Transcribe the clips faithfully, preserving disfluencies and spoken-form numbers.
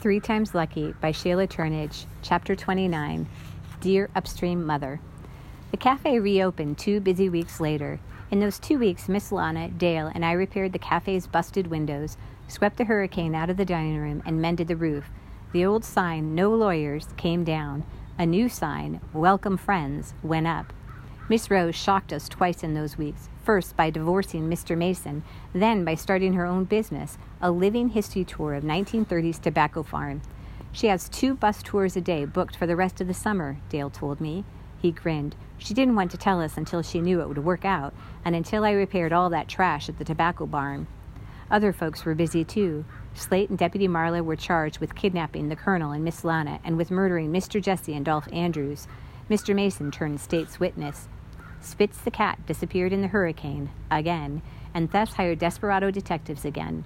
Three Times Lucky by Sheila Turnage, Chapter twenty-nine, Dear Upstream Mother. The cafe reopened two busy weeks later. In those two weeks, Miss Lana, Dale, and I repaired the cafe's busted windows, swept the hurricane out of the dining room, and mended the roof. The old sign, "No Lawyers," came down. A new sign, "Welcome Friends," went up. Miss Rose shocked us twice in those weeks, first by divorcing Mister Mason, then by starting her own business, a living history tour of nineteen thirties tobacco farm. She has two bus tours a day booked for the rest of the summer, Dale told me. He grinned. She didn't want to tell us until she knew it would work out, and until I repaired all that trash at the tobacco barn. Other folks were busy too. Slate and Deputy Marlowe were charged with kidnapping the Colonel and Miss Lana and with murdering Mister Jesse and Dolph Andrews. Mister Mason turned state's witness. Spitz the cat disappeared in the hurricane, again, and thefts hired desperado detectives again.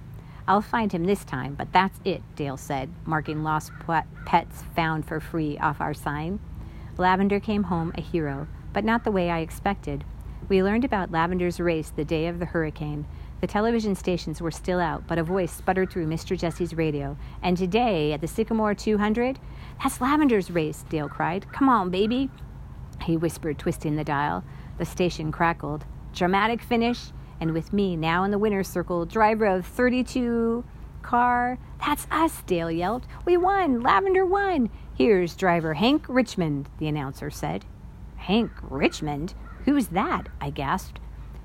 I'll find him this time, but that's it, Dale said, marking lost pets found for free off our sign. Lavender came home a hero, but not the way I expected. We learned about Lavender's race the day of the hurricane. The television stations were still out, but a voice sputtered through Mister Jesse's radio. And today, at the Sycamore two hundred, "That's Lavender's race," Dale cried. "Come on, baby," he whispered, twisting the dial. The station crackled. Dramatic finish, and with me now in the winner's circle, driver of thirty-two car. "That's us," Dale yelped. "We won. Lavender won. Here's driver Hank Richmond," the announcer said. "Hank Richmond? Who's that?" I gasped.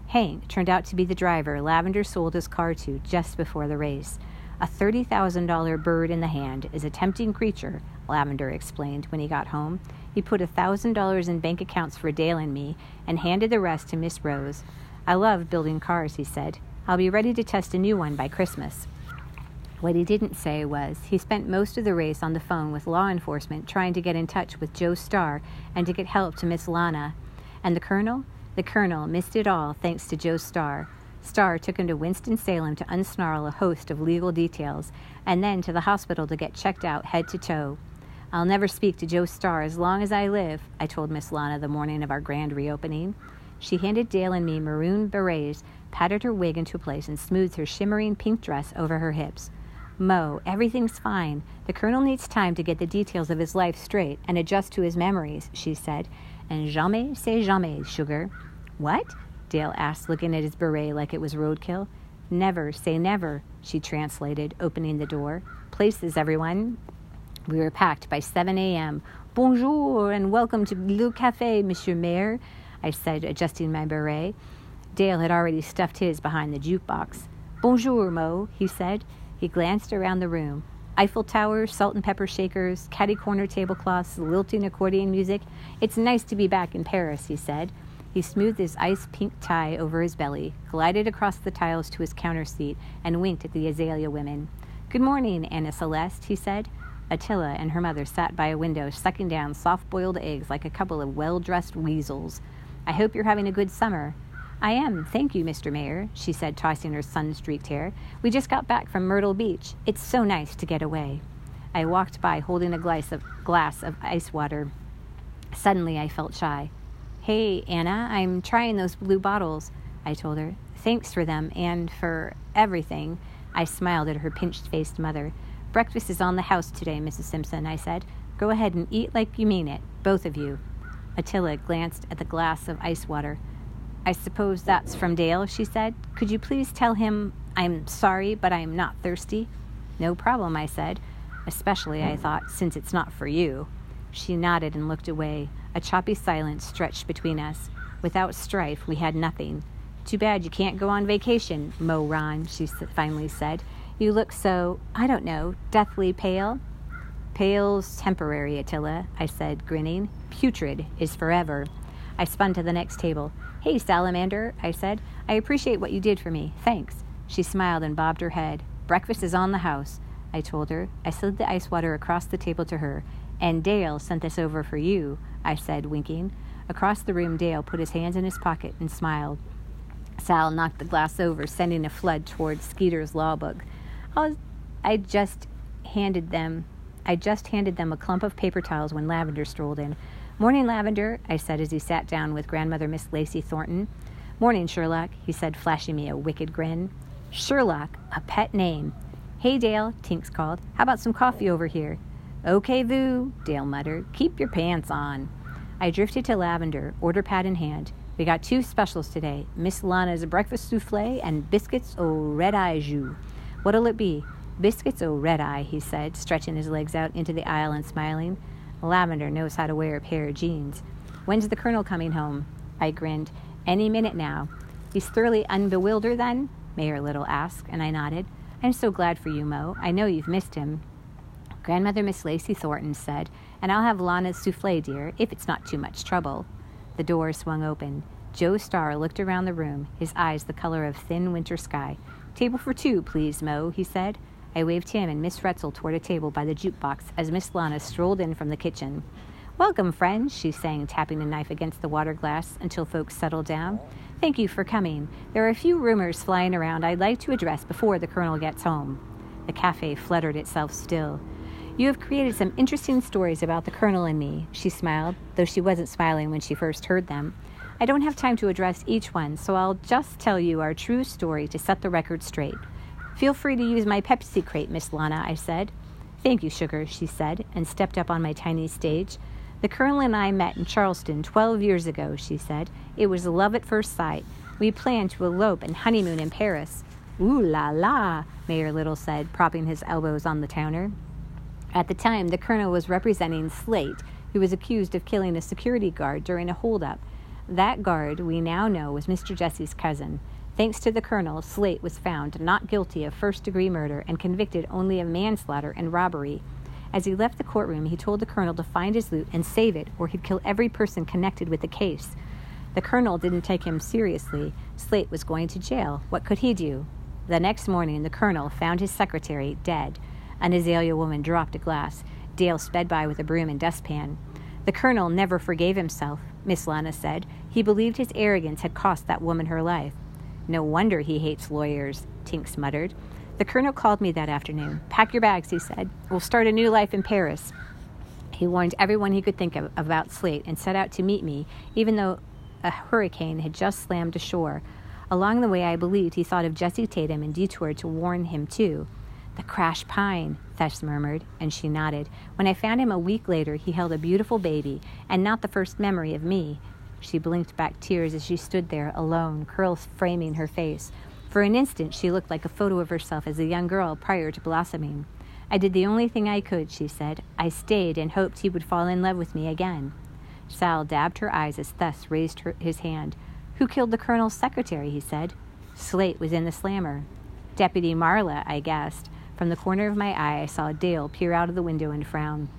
Hank turned out to be the driver Lavender sold his car to just before the race. "A thirty thousand dollars bird in the hand is a tempting creature," Lavender explained when he got home. He put one thousand dollars in bank accounts for Dale and me and handed the rest to Miss Rose. "I love building cars," he said. "I'll be ready to test a new one by Christmas." What he didn't say was he spent most of the race on the phone with law enforcement trying to get in touch with Joe Starr and to get help to Miss Lana. And the Colonel? The Colonel missed it all thanks to Joe Starr. Starr took him to Winston-Salem to unsnarl a host of legal details and then to the hospital to get checked out head to toe. "I'll never speak to Joe Starr as long as I live," I told Miss Lana the morning of our grand reopening. She handed Dale and me maroon berets, patted her wig into place, and smoothed her shimmering pink dress over her hips. "Mo, everything's fine. The Colonel needs time to get the details of his life straight and adjust to his memories," she said. "And jamais c'est jamais, sugar." "What?" Dale asked, looking at his beret like it was roadkill. "Never say never," she translated, opening the door. "Places, everyone." We were packed by seven a.m. "Bonjour and welcome to Le Café, Monsieur Mayor," I said, adjusting my beret. Dale had already stuffed his behind the jukebox. "Bonjour, Mo," he said. He glanced around the room. Eiffel towers, salt and pepper shakers, catty corner tablecloths, lilting accordion music. "It's nice to be back in Paris," he said. He smoothed his ice-pink tie over his belly, glided across the tiles to his counter seat, and winked at the azalea women. "Good morning, Anna Celeste," he said. Attila and her mother sat by a window, sucking down soft-boiled eggs like a couple of well-dressed weasels. "I hope you're having a good summer." "I am, thank you, Mister Mayor," she said, tossing her sun-streaked hair. "We just got back from Myrtle Beach. It's so nice to get away." I walked by holding a glass of, glass of ice water. Suddenly, I felt shy. "Hey, Anna, I'm trying those blue bottles," I told her. "Thanks for them and for everything." I smiled at her pinched-faced mother. "Breakfast is on the house today, Missus Simpson," I said. "Go ahead and eat like you mean it, both of you." Attila glanced at the glass of ice water. "I suppose that's from Dale," she said. "Could you please tell him I'm sorry, but I'm not thirsty?" "No problem," I said. "Especially," I thought, "since it's not for you." She nodded and looked away. A choppy silence stretched between us. Without strife, we had nothing. "Too bad you can't go on vacation, Mo Ron," she finally said. "You look so, I don't know, deathly pale." "Pale's temporary, Attila," I said, grinning. "Putrid is forever." I spun to the next table. "Hey, Salamander," I said. "I appreciate what you did for me. Thanks." She smiled and bobbed her head. "Breakfast is on the house," I told her. I slid the ice water across the table to her. "And Dale sent this over for you," I said, winking. Across the room, Dale put his hands in his pocket and smiled. Sal knocked the glass over, sending a flood toward Skeeter's law book. I, was, I just handed them I just handed them a clump of paper towels when Lavender strolled in. "Morning, Lavender," I said as he sat down with Grandmother Miss Lacey Thornton. "Morning, Sherlock," he said, flashing me a wicked grin. Sherlock, a pet name. "Hey, Dale," Tinks called. "How about some coffee over here?" "Okay, Voo," Dale muttered. "Keep your pants on." I drifted to Lavender, order pad in hand. We got two specials today, Miss Lana's breakfast soufflé and biscuits au red-eye jus. "What'll it be?" "Biscuits au red-eye," he said, stretching his legs out into the aisle and smiling. Lavender knows how to wear a pair of jeans. "When's the Colonel coming home?" I grinned. "Any minute now." "He's thoroughly unbewildered then?" Mayor Little asked, and I nodded. "I'm so glad for you, Mo. I know you've missed him." Grandmother Miss Lacey Thornton said, "And I'll have Lana's soufflé, dear, if it's not too much trouble." The door swung open. Joe Starr looked around the room, his eyes the color of thin winter sky. "Table for two, please, Mo," he said. I waved him and Miss Retzel toward a table by the jukebox as Miss Lana strolled in from the kitchen. "Welcome, friends," she sang, tapping the knife against the water glass until folks settled down. "Thank you for coming. There are a few rumors flying around I'd like to address before the Colonel gets home." The cafe fluttered itself still. "You have created some interesting stories about the Colonel and me," she smiled, though she wasn't smiling when she first heard them. "I don't have time to address each one, so I'll just tell you our true story to set the record straight." "Feel free to use my Pepsi crate, Miss Lana," I said. "Thank you, Sugar," she said, and stepped up on my tiny stage. "The Colonel and I met in Charleston twelve years ago, she said. "It was love at first sight. We planned to elope and honeymoon in Paris." "Ooh la la," Mayor Little said, propping his elbows on the counter. "At the time, the Colonel was representing Slate, who was accused of killing a security guard during a holdup. That guard, we now know, was Mister Jesse's cousin. Thanks to the Colonel, Slate was found not guilty of first-degree murder and convicted only of manslaughter and robbery. As he left the courtroom, he told the Colonel to find his loot and save it, or he'd kill every person connected with the case. The Colonel didn't take him seriously. Slate was going to jail. What could he do? The next morning, the Colonel found his secretary dead. An azalea woman dropped a glass. Dale sped by with a broom and dustpan. The Colonel never forgave himself," Miss Lana said. "He believed his arrogance had cost that woman her life." "No wonder he hates lawyers," Tinks muttered. "The Colonel called me that afternoon. 'Pack your bags,' he said. 'We'll start a new life in Paris.' He warned everyone he could think of about Slate and set out to meet me, even though a hurricane had just slammed ashore. Along the way, I believed he thought of Jesse Tatum and detoured to warn him, too." "The crash pine," Tess murmured, and she nodded. "When I found him a week later, he held a beautiful baby, and not the first memory of me." She blinked back tears as she stood there, alone, curls framing her face. For an instant, she looked like a photo of herself as a young girl prior to blossoming. "I did the only thing I could," she said. "I stayed and hoped he would fall in love with me again." Sal dabbed her eyes as Tess raised her, his hand. "Who killed the Colonel's secretary?" he said. "Slate was in the slammer." "Deputy Marla," I guessed. From the corner of my eye, I saw Dale peer out of the window and frown.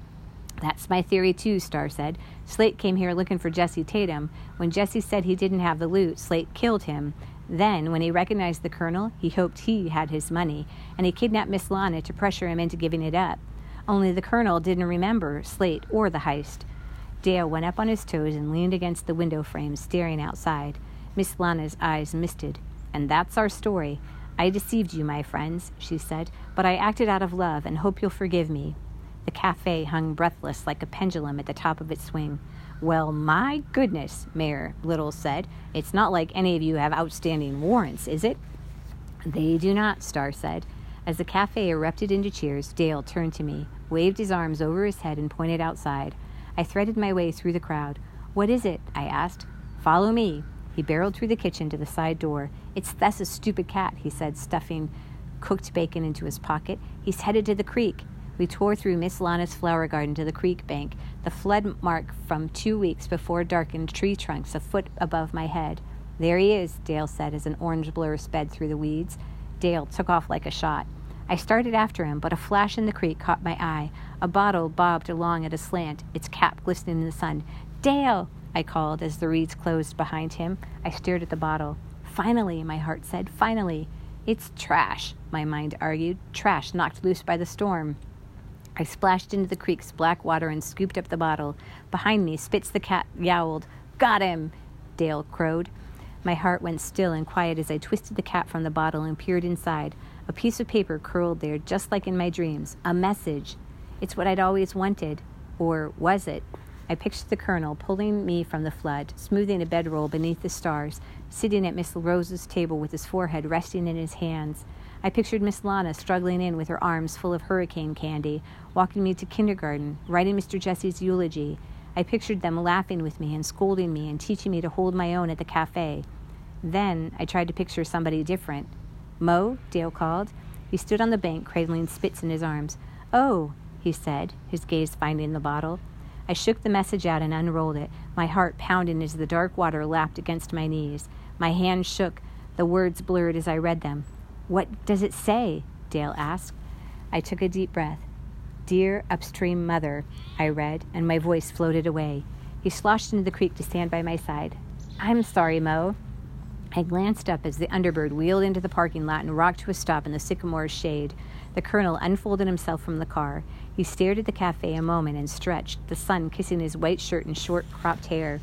"That's my theory, too," Starr said. "Slate came here looking for Jesse Tatum. When Jesse said he didn't have the loot, Slate killed him. Then, when he recognized the Colonel, he hoped he had his money, and he kidnapped Miss Lana to pressure him into giving it up. Only the Colonel didn't remember Slate or the heist." Dale went up on his toes and leaned against the window frame, staring outside. Miss Lana's eyes misted. "And that's our story. I deceived you, my friends," she said, "but I acted out of love and hope you'll forgive me." The cafe hung breathless like a pendulum at the top of its swing. "Well, my goodness," Mayor Little said. "It's not like any of you have outstanding warrants, is it?" "They do not," Starr said. As the cafe erupted into cheers, Dale turned to me, waved his arms over his head, and pointed outside. I threaded my way through the crowd. "What is it?" I asked. "Follow me." He barreled through the kitchen to the side door. "It's Thessa's stupid cat," he said, stuffing cooked bacon into his pocket. "He's headed to the creek." We tore through Miss Lana's flower garden to the creek bank, the flood mark from two weeks before darkened tree trunks a foot above my head. "There he is," Dale said as an orange blur sped through the weeds. Dale took off like a shot. I started after him, but a flash in the creek caught my eye. A bottle bobbed along at a slant, its cap glistening in the sun. "Dale!" I called as the reeds closed behind him. I stared at the bottle. "Finally," my heart said, "finally." "It's trash," my mind argued, "trash knocked loose by the storm." I splashed into the creek's black water and scooped up the bottle. Behind me, Spitz the cat yowled. "Got him!" Dale crowed. My heart went still and quiet as I twisted the cap from the bottle and peered inside. A piece of paper curled there, just like in my dreams. A message. It's what I'd always wanted. Or was it? I pictured the Colonel pulling me from the flood, smoothing a bedroll beneath the stars, sitting at Miss Rose's table with his forehead resting in his hands. I pictured Miss Lana struggling in with her arms full of hurricane candy, walking me to kindergarten, writing Mister Jesse's eulogy. I pictured them laughing with me and scolding me and teaching me to hold my own at the cafe. Then I tried to picture somebody different. "Mo," Dale called. He stood on the bank, cradling spits in his arms. "Oh," he said, his gaze finding the bottle. I shook the message out and unrolled it, my heart pounding as the dark water lapped against my knees. My hand shook, the words blurred as I read them. "What does it say?" Dale asked. I took a deep breath. "Dear upstream mother," I read, and my voice floated away. He sloshed into the creek to stand by my side. "I'm sorry, Mo." I glanced up as the underbird wheeled into the parking lot and rocked to a stop in the sycamore's shade. The colonel unfolded himself from the car. He stared at the cafe a moment and stretched, the sun kissing his white shirt and short, cropped hair.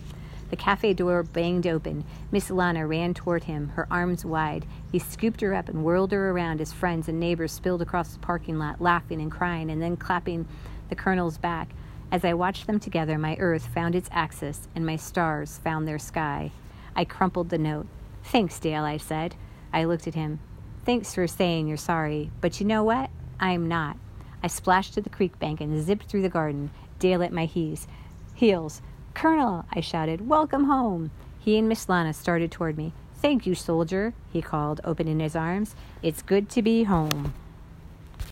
The cafe door banged open. Miss Lana ran toward him, her arms wide. He scooped her up and whirled her around as friends and neighbors spilled across the parking lot, laughing and crying and then clapping the colonel's back. As I watched them together, my earth found its axis and my stars found their sky. I crumpled the note. "Thanks, Dale," I said. I looked at him. "Thanks for saying you're sorry, but you know what? I'm not." I splashed to the creek bank and zipped through the garden. Dale at my heels. Heels. "Colonel," I shouted, "welcome home." He and Miss Lana started toward me. "Thank you, soldier," he called, opening his arms. "It's good to be home."